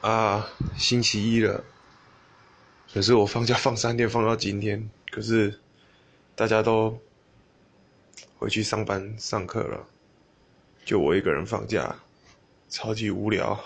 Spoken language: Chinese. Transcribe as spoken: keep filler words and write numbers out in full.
啊，星期一了，可是我放假放三天，放到今天，可是大家都回去上班上课了，就我一个人放假，超级无聊。